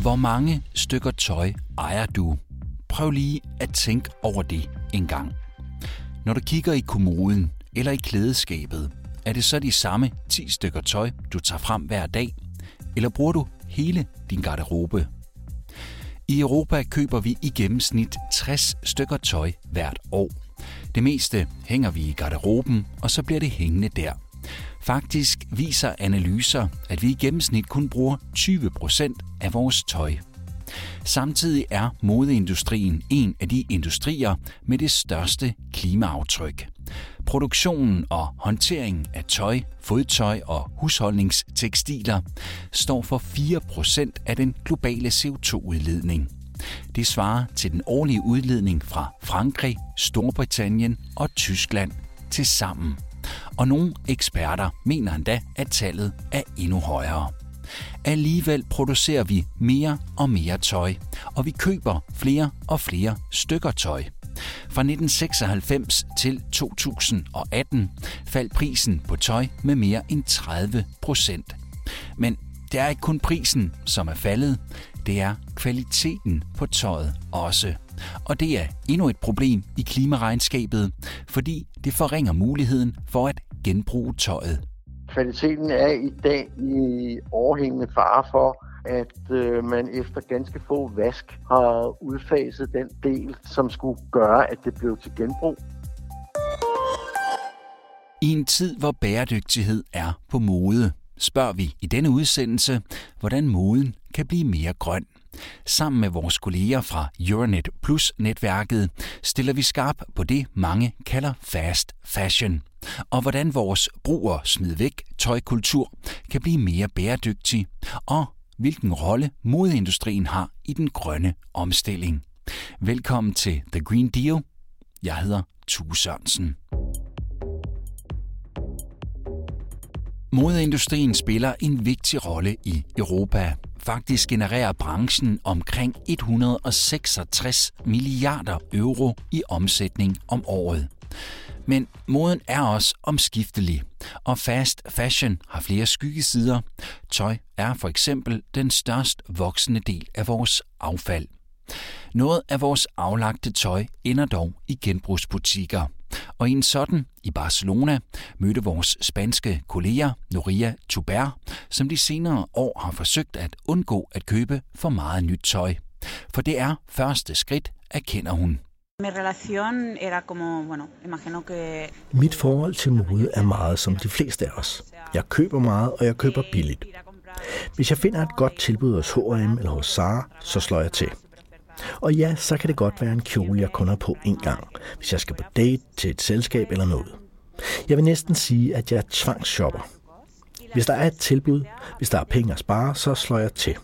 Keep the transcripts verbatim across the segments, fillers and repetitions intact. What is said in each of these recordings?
Hvor mange stykker tøj ejer du? Prøv lige at tænke over det en gang. Når du kigger i kommoden eller i klædeskabet, er det så de samme ti stykker tøj, du tager frem hver dag? Eller bruger du hele din garderobe? I Europa køber vi i gennemsnit tres stykker tøj hvert år. Det meste hænger vi i garderoben, og så bliver det hængende der. Faktisk viser analyser, at vi i gennemsnit kun bruger tyve procent af vores tøj. Samtidig er modeindustrien en af de industrier med det største klimaaftryk. Produktionen og håndteringen af tøj, fodtøj og husholdningstekstiler står for fire procent af den globale C O to udledning. Det svarer til den årlige udledning fra Frankrig, Storbritannien og Tyskland til sammen. Og nogle eksperter mener endda, at tallet er endnu højere. Alligevel producerer vi mere og mere tøj, og vi køber flere og flere stykker tøj. Fra nitten seksoghalvfems til to tusind atten faldt prisen på tøj med mere end tredive procent. Men det er ikke kun prisen, som er faldet. Det er kvaliteten på tøjet også. Og det er endnu et problem i klimaregnskabet, fordi det forringer muligheden for at genbruge tøjet. Kvaliteten er i dag i overhængende fare for, at øh, man efter ganske få vask har udfaset den del, som skulle gøre, at det blev til genbrug. I en tid, hvor bæredygtighed er på mode, spørger vi i denne udsendelse, hvordan moden kan blive mere grøn. Sammen med vores kolleger fra Euranet Plus-netværket stiller vi skarp på det, mange kalder fast fashion, og hvordan vores brug- og smid-væk-tøjkultur kan blive mere bæredygtig, og hvilken rolle modeindustrien har i den grønne omstilling. Velkommen til The Green Deal. Jeg hedder Tue Sørensen. Modeindustrien spiller en vigtig rolle i Europa. Faktisk genererer branchen omkring et hundrede seksogtres milliarder euro i omsætning om året. Men moden er også omskiftelig, og fast fashion har flere skyggesider. Tøj er for eksempel den størst voksende del af vores affald. Noget af vores aflagte tøj ender dog i genbrugsbutikker. Og i en sådan i Barcelona mødte vores spanske kolleger Nuria Tuber, som de senere år har forsøgt at undgå at købe for meget nyt tøj. For det er første skridt, erkender hun. Mit forhold til mode er meget som de fleste af os. Jeg køber meget, og jeg køber billigt. Hvis jeg finder et godt tilbud hos H og M eller hos Zara, så slår jeg til. Og ja, så kan det godt være en kjole, jeg kun har på en gang, hvis jeg skal på date til et selskab eller noget. Jeg vil næsten sige, at jeg tvangsshopper. Hvis der er et tilbud, hvis der er penge at spare, så slår jeg til.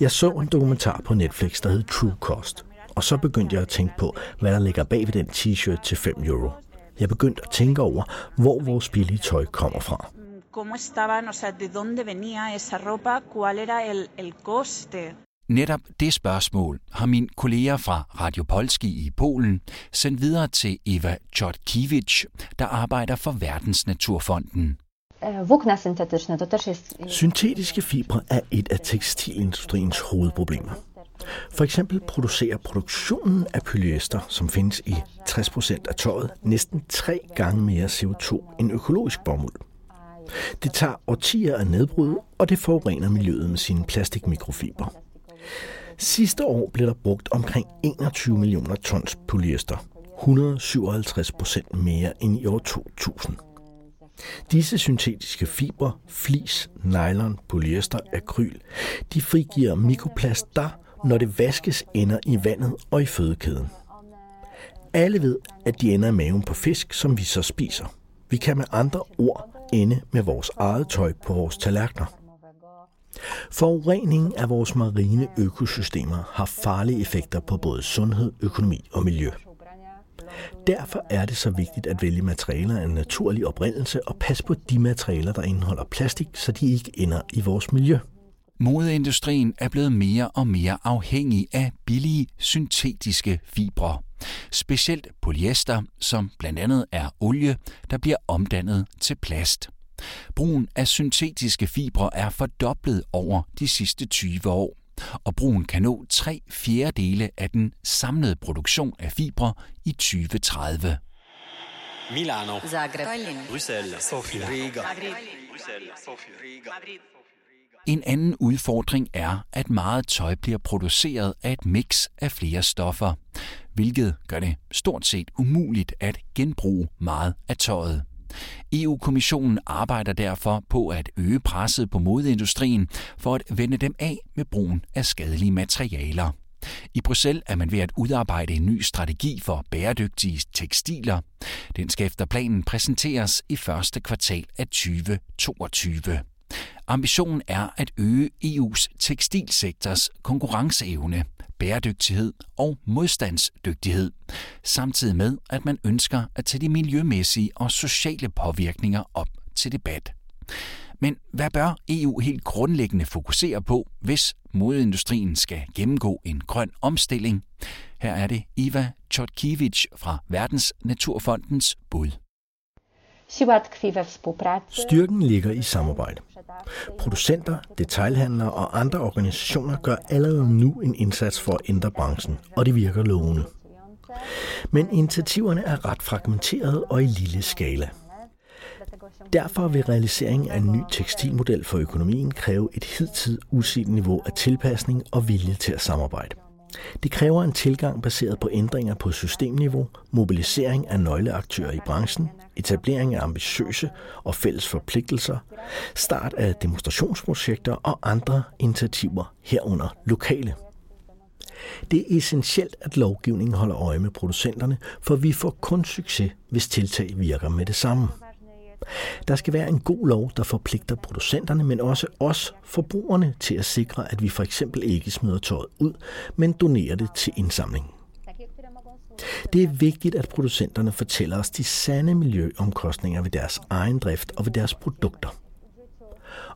Jeg så en dokumentar på Netflix, der hed True Cost, og så begyndte jeg at tænke på, hvad der ligger bag ved den t-shirt til fem euro. Jeg begyndte at tænke over, hvor vores billige tøj kommer fra. Netop det spørgsmål har mine kolleger fra Radio Polski i Polen sendt videre til Eva Chodkiewicz, der arbejder for Verdensnaturfonden. Syntetiske fibre er et af tekstilindustriens hovedproblemer. For eksempel producerer produktionen af polyester, som findes i tres procent af tøjet, næsten tre gange mere C O to end økologisk bomuld. Det tager årtier at nedbryde, og det forurener miljøet med sine plastikmikrofiber. Sidste år blev der brugt omkring enogtyve millioner tons polyester, et hundrede syvoghalvtreds procent mere end i år to tusind. Disse syntetiske fibre, flis, nylon, polyester, akryl, de frigiver mikroplast, der, når det vaskes, ender i vandet og i fødekæden. Alle ved, at de ender i maven på fisk, som vi så spiser. Vi kan med andre ord ende med vores eget tøj på vores tallerkener. Forureningen af vores marine økosystemer har farlige effekter på både sundhed, økonomi og miljø. Derfor er det så vigtigt at vælge materialer af naturlig oprindelse og passe på de materialer, der indeholder plastik, så de ikke ender i vores miljø. Modeindustrien er blevet mere og mere afhængig af billige, syntetiske fibre. Specielt polyester, som blandt andet er olie, der bliver omdannet til plast. Brugen af syntetiske fibre er fordoblet over de sidste tyve år. og brugen kan nå tre fjerdedele af den samlede produktion af fibre i tyve tredive. Milano, Zagreb, Bruxelles, Sofia, Riga. En anden udfordring er, at meget tøj bliver produceret af et mix af flere stoffer, hvilket gør det stort set umuligt at genbruge meget af tøjet. E U-kommissionen arbejder derfor på at øge presset på modeindustrien for at vende dem af med brugen af skadelige materialer. I Bruxelles er man ved at udarbejde en ny strategi for bæredygtige tekstiler. Den skal efter planen præsenteres i første kvartal af tyve toogtyve. Ambitionen er at øge E U's tekstilsektors konkurrenceevne, bæredygtighed og modstandsdygtighed, samtidig med, at man ønsker at tage de miljømæssige og sociale påvirkninger op til debat. Men hvad bør E U helt grundlæggende fokusere på, hvis modeindustrien skal gennemgå en grøn omstilling? Her er det Eva Chodkiewicz fra Verdensnaturfondens bud. Styrken ligger i samarbejde. Producenter, detailhandlere og andre organisationer gør allerede nu en indsats for at ændre branchen, og det virker lovende. Men initiativerne er ret fragmenterede og i lille skala. Derfor vil realiseringen af en ny tekstilmodel for økonomien kræve et hidtil uset niveau af tilpasning og vilje til at samarbejde. Det kræver en tilgang baseret på ændringer på systemniveau, mobilisering af nøgleaktører i branchen, etablering af ambitiøse og fælles forpligtelser, start af demonstrationsprojekter og andre initiativer herunder lokale. Det er essentielt, at lovgivningen holder øje med producenterne, for vi får kun succes, hvis tiltag virker med det samme. Der skal være en god lov, der forpligter producenterne, men også os forbrugerne til at sikre, at vi for eksempel ikke smider tøjet ud, men donerer det til indsamling. Det er vigtigt, at producenterne fortæller os de sande miljøomkostninger ved deres egen drift og ved deres produkter.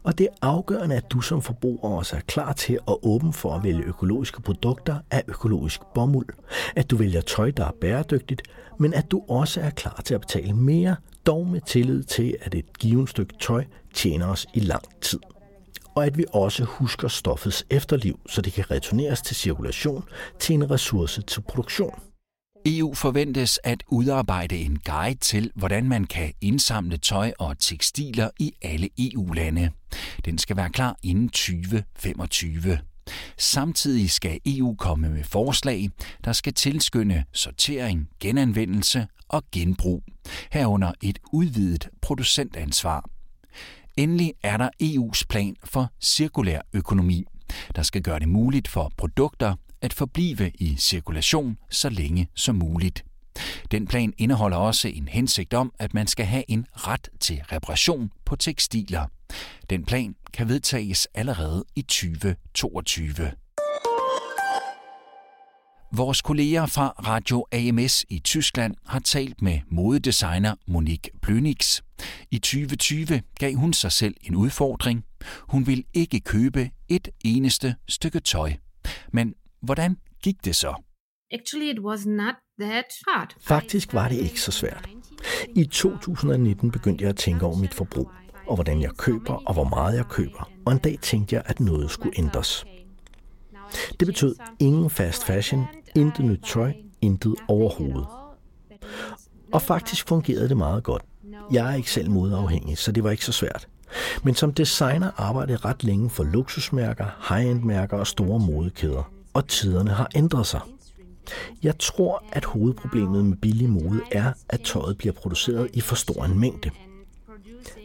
Og det er afgørende, at du som forbruger også er klar til og åben for at vælge økologiske produkter af økologisk bomuld, at du vælger tøj, der er bæredygtigt, men at du også er klar til at betale mere, dog med tillid til, at et givet stykke tøj tjener os i lang tid. Og at vi også husker stoffets efterliv, så det kan returneres til cirkulation til en ressource til produktion. E U forventes at udarbejde en guide til, hvordan man kan indsamle tøj og tekstiler i alle E U-lande. Den skal være klar inden tyve femogtyve. Samtidig skal E U komme med forslag, der skal tilskynde sortering, genanvendelse og genbrug, herunder et udvidet producentansvar. Endelig er der E U's plan for cirkulær økonomi, der skal gøre det muligt for produkter at forblive i cirkulation så længe som muligt. Den plan indeholder også en hensigt om, at man skal have en ret til reparation på tekstiler. Den plan kan vedtages allerede i tyve toogtyve. Vores kolleger fra Radio A M S i Tyskland har talt med modedesigner Monique Blönix. I tyve tyve gav hun sig selv en udfordring. Hun ville ikke købe et eneste stykke tøj. Men hvordan gik det så? Faktisk var det ikke så svært. I to tusind nitten begyndte jeg at tænke over mit forbrug, og hvordan jeg køber, og hvor meget jeg køber. Og en dag tænkte jeg, at noget skulle ændres. Det betød ingen fast fashion, intet nyt tøj, intet overhovedet. Og faktisk fungerede det meget godt. Jeg er ikke selv modeafhængig, så det var ikke så svært. Men som designer arbejdede jeg ret længe for luksusmærker, high-end-mærker og store modekæder. Og tiderne har ændret sig. Jeg tror, at hovedproblemet med billig mode er, at tøjet bliver produceret i for stor en mængde.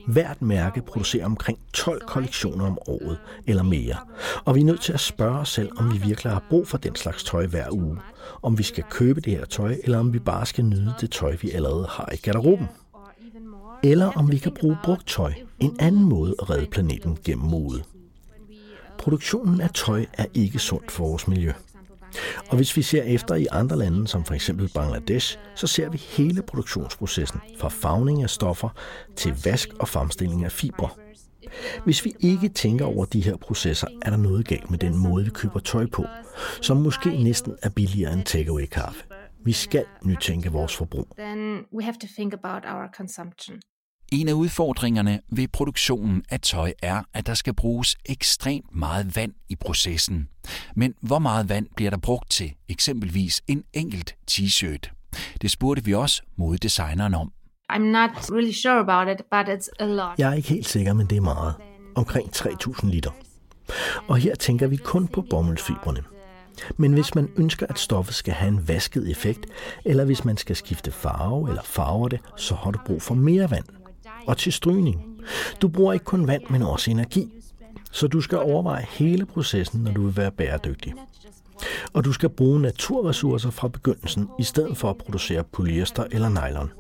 Hvert mærke producerer omkring tolv kollektioner om året eller mere, og vi er nødt til at spørge os selv, om vi virkelig har brug for den slags tøj hver uge, om vi skal købe det her tøj, eller om vi bare skal nyde det tøj, vi allerede har i garderoben. Eller om vi kan bruge brugt tøj, en anden måde at redde planeten gennem mode. Produktionen af tøj er ikke sundt for vores miljø. Og hvis vi ser efter i andre lande, som for eksempel Bangladesh, så ser vi hele produktionsprocessen, fra farvning af stoffer til vask og fremstilling af fibre. Hvis vi ikke tænker over de her processer, er der noget galt med den måde, vi køber tøj på, som måske næsten er billigere end takeaway-kaffe. Vi skal nytænke vores forbrug. En af udfordringerne ved produktionen af tøj er, at der skal bruges ekstremt meget vand i processen. Men hvor meget vand bliver der brugt til eksempelvis en enkelt t-shirt? Det spurgte vi også moddesigneren om. I'm not really sure about it, but it's a lot. Jeg er ikke helt sikker, men det er meget. Omkring tre tusind liter. Og her tænker vi kun på bomuldsfibrene. Men hvis man ønsker, at stoffet skal have en vasket effekt, eller hvis man skal skifte farve eller farve det, så har du brug for mere vand. Og til strygning. Du bruger ikke kun vand, men også energi. Så du skal overveje hele processen, når du vil være bæredygtig. Og du skal bruge naturressourcer fra begyndelsen, i stedet for at producere polyester eller nylon.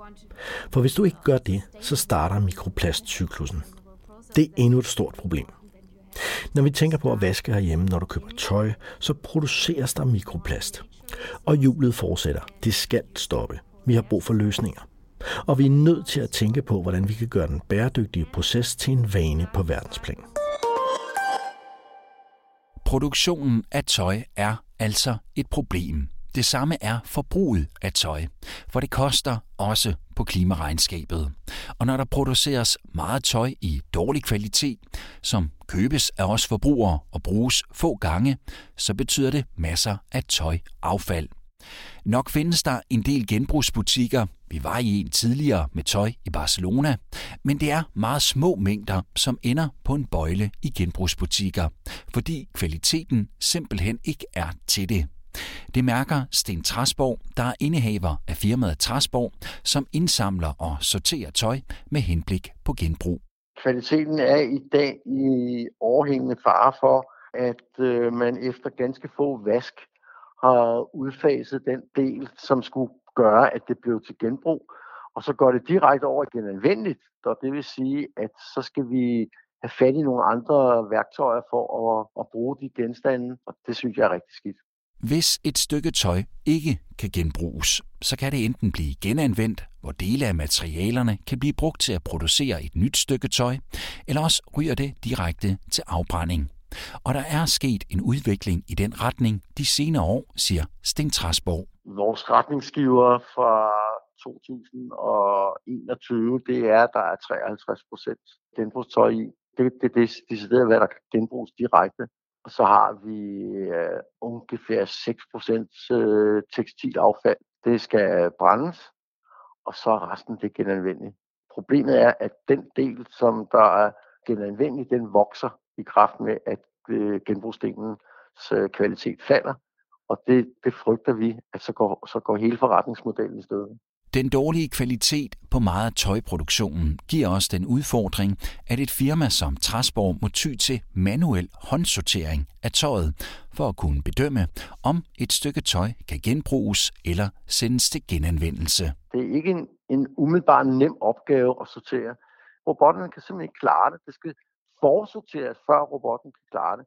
For hvis du ikke gør det, så starter mikroplastcyklussen. Det er endnu et stort problem. Når vi tænker på at vaske herhjemme, når du køber tøj, så produceres der mikroplast. Og hjulet fortsætter. Det skal stoppe. Vi har brug for løsninger. Og vi er nødt til at tænke på, hvordan vi kan gøre den bæredygtige proces til en vane på verdensplan. Produktionen af tøj er altså et problem. Det samme er forbruget af tøj, for det koster også på klimaregnskabet. Og når der produceres meget tøj i dårlig kvalitet, som købes af os forbrugere og bruges få gange, så betyder det masser af tøjaffald. Nok findes der en del genbrugsbutikker, vi var i en tidligere med tøj i Barcelona, men det er meget små mængder, som ender på en bøjle i genbrugsbutikker, fordi kvaliteten simpelthen ikke er til det. Det mærker Steen Trasborg, der er indehaver af firmaet Trasborg, som indsamler og sorterer tøj med henblik på genbrug. Kvaliteten er i dag i overhængende fare for, at øh, man efter ganske få vask har udfaset den del, som skulle gøre, at det blev til genbrug. Og så går det direkte over genanvendeligt, og det vil sige, at så skal vi have fat i nogle andre værktøjer for at, at bruge de genstande, og det synes jeg er rigtig skidt. Hvis et stykke tøj ikke kan genbruges, så kan det enten blive genanvendt, hvor dele af materialerne kan blive brugt til at producere et nyt stykke tøj, eller også ryger det direkte til afbrænding. Og der er sket en udvikling i den retning de senere år, siger Steen Trasborg. Vores retningsgiver fra to tusind og enogtyve, det er, at der er treoghalvtreds procent genbrugstøj i. Det, det, det er decideret, hvad der kan genbruges direkte. Og så har vi øh, ungefær seks procent øh, tekstilaffald. Det skal brændes, og så er resten det genanvendeligt. Problemet er, at den del, som der er genanvendelig, den vokser i kraft med, at øh, genbrugsdelens øh, kvalitet falder. Og det, det frygter vi, at så går, så går hele forretningsmodellen i stedet. Den dårlige kvalitet på meget af tøjproduktionen giver også den udfordring, at et firma som Trasborg må ty til manuel håndsortering af tøjet for at kunne bedømme, om et stykke tøj kan genbruges eller sendes til genanvendelse. Det er ikke en, en umiddelbart nem opgave at sortere. Robotten kan simpelthen ikke klare det. Det skal forsorteres, før robotten kan klare det.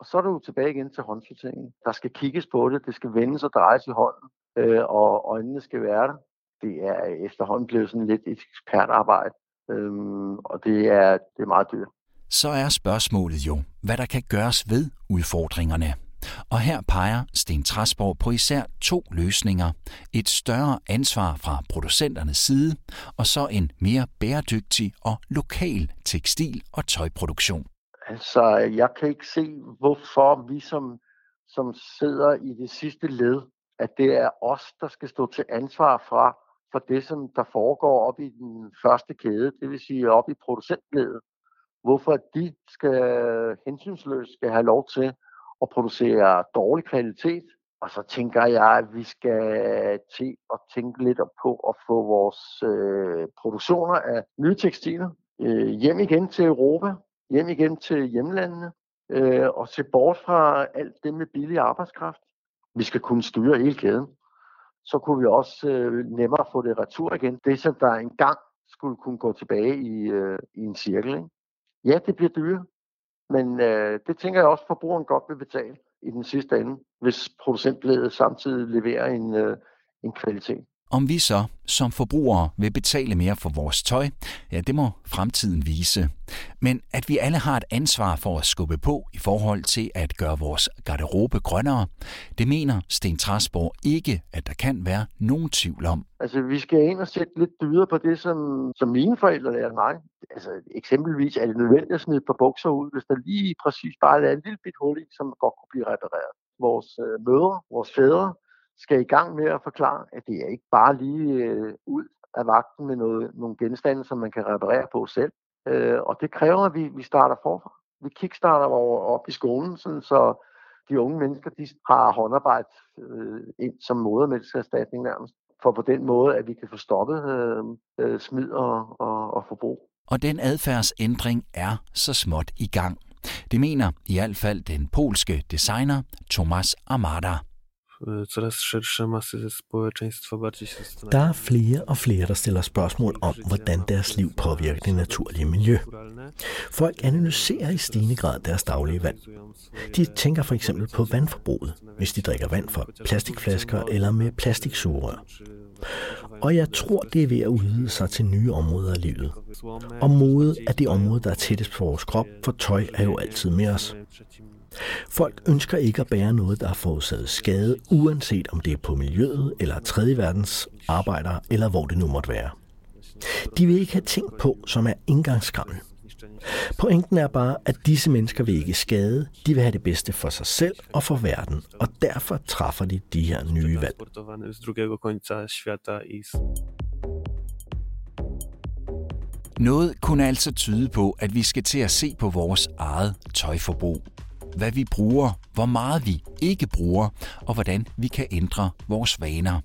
Og så er du tilbage igen til håndsorteringen. Der skal kigges på det, det skal vendes og drejes i hånden, øh, og øjnene skal være der. Det er efterhånden blevet sådan lidt et ekspertarbejde, øhm, og det er, det er meget dyrt. Så er spørgsmålet jo, hvad der kan gøres ved udfordringerne. Og her peger Steen Trasborg på især to løsninger. Et større ansvar fra producenternes side, og så en mere bæredygtig og lokal tekstil- og tøjproduktion. Altså, jeg kan ikke se, hvorfor vi som, som sidder i det sidste led, at det er os, der skal stå til ansvar fra, for det, som der foregår op i den første kæde, det vil sige op i producentledet. Hvorfor de skal hensynsløst skal have lov til at producere dårlig kvalitet. Og så tænker jeg, at vi skal til at tænke lidt på at få vores øh, produktioner af nye tekstiler øh, hjem igen til Europa, hjem igen til hjemlandene, øh, og se bort fra alt det med billig arbejdskraft. Vi skal kunne styre hele kæden. Så kunne vi også øh, nemmere få det retur igen. Det, som der engang skulle kunne gå tilbage i, øh, i en cirkel. Ikke? Ja, det bliver dyre, men øh, det tænker jeg også, forbrugeren godt vil betale i den sidste ende, hvis producentledet samtidig leverer en, øh, en kvalitet. Om vi så som forbrugere vil betale mere for vores tøj, ja, det må fremtiden vise. Men at vi alle har et ansvar for at skubbe på i forhold til at gøre vores garderobe grønnere, det mener Steen Trasborg ikke, at der kan være nogen tvivl om. Altså, vi skal ind og sætte lidt dyder på det, som, som mine forældre lærte mig. Altså, eksempelvis er det nødvendigt at smide et par bukser ud, hvis der lige præcis bare er en lille bit hul i, som godt kunne blive repareret. Vores øh, mødre, vores fædre, skal i gang med at forklare, at det er ikke bare lige øh, ud af vagten med noget, nogle genstande, som man kan reparere på selv. Øh, og det kræver, at vi, vi starter forfra. Vi kickstarter op i skolen, sådan, så de unge mennesker de har håndarbejde øh, ind som modermælkserstatning nærmest. For på den måde, at vi kan få stoppet øh, øh, smid og, og, og forbrug. Og den adfærdsændring er så småt i gang. Det mener i hvert fald den polske designer Tomasz Armada. Der er flere og flere, der stiller spørgsmål om, hvordan deres liv påvirker det naturlige miljø. Folk analyserer i stigende grad deres daglige valg. De tænker for eksempel på vandforbruget, hvis de drikker vand fra plastikflasker eller med plastiksugerør. Og jeg tror, det er ved at udvide sig til nye områder af livet. Og mode er det område, der er tættest på vores krop, for tøj er jo altid med os. Folk ønsker ikke at bære noget, der har forårsaget skade, uanset om det er på miljøet eller tredje verdens arbejdere, eller hvor det nu måtte være. De vil ikke have ting på, som er indgangskrammel. Pointen er bare, at disse mennesker vil ikke skade, de vil have det bedste for sig selv og for verden, og derfor træffer de de her nye valg. Noget kunne altså tyde på, at vi skal til at se på vores eget tøjforbrug. Hvad vi bruger, hvor meget vi ikke bruger, og hvordan vi kan ændre vores vaner.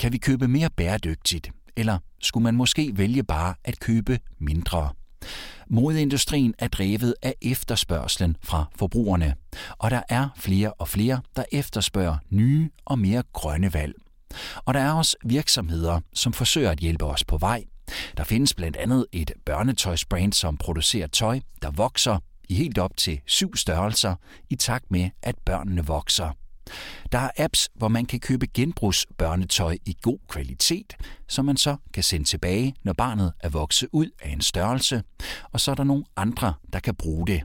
Kan vi købe mere bæredygtigt, eller skulle man måske vælge bare at købe mindre? Modeindustrien er drevet af efterspørgslen fra forbrugerne, og der er flere og flere, der efterspørger nye og mere grønne valg. Og der er også virksomheder, som forsøger at hjælpe os på vej. Der findes blandt andet et børnetøjsbrand, som producerer tøj, der vokser i helt op til syv størrelser, i takt med, at børnene vokser. Der er apps, hvor man kan købe genbrugsbørnetøj i god kvalitet, som man så kan sende tilbage, når barnet er vokset ud af en størrelse, og så er der nogle andre, der kan bruge det.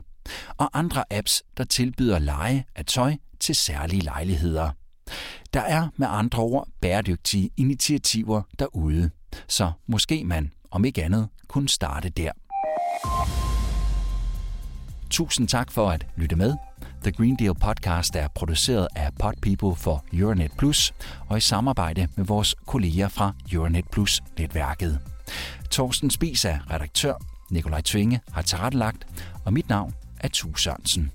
Og andre apps, der tilbyder leje af tøj til særlige lejligheder. Der er med andre ord bæredygtige initiativer derude, så måske man, om ikke andet, kunne starte der. Tusind tak for at lytte med. The Green Deal Podcast er produceret af podPeople for Euranet Plus og i samarbejde med vores kolleger fra Euranet Plus-netværket. Torsten Spies er redaktør, Nikolaj Tvinge har tilrettelagt, og mit navn er Tue Sørensen.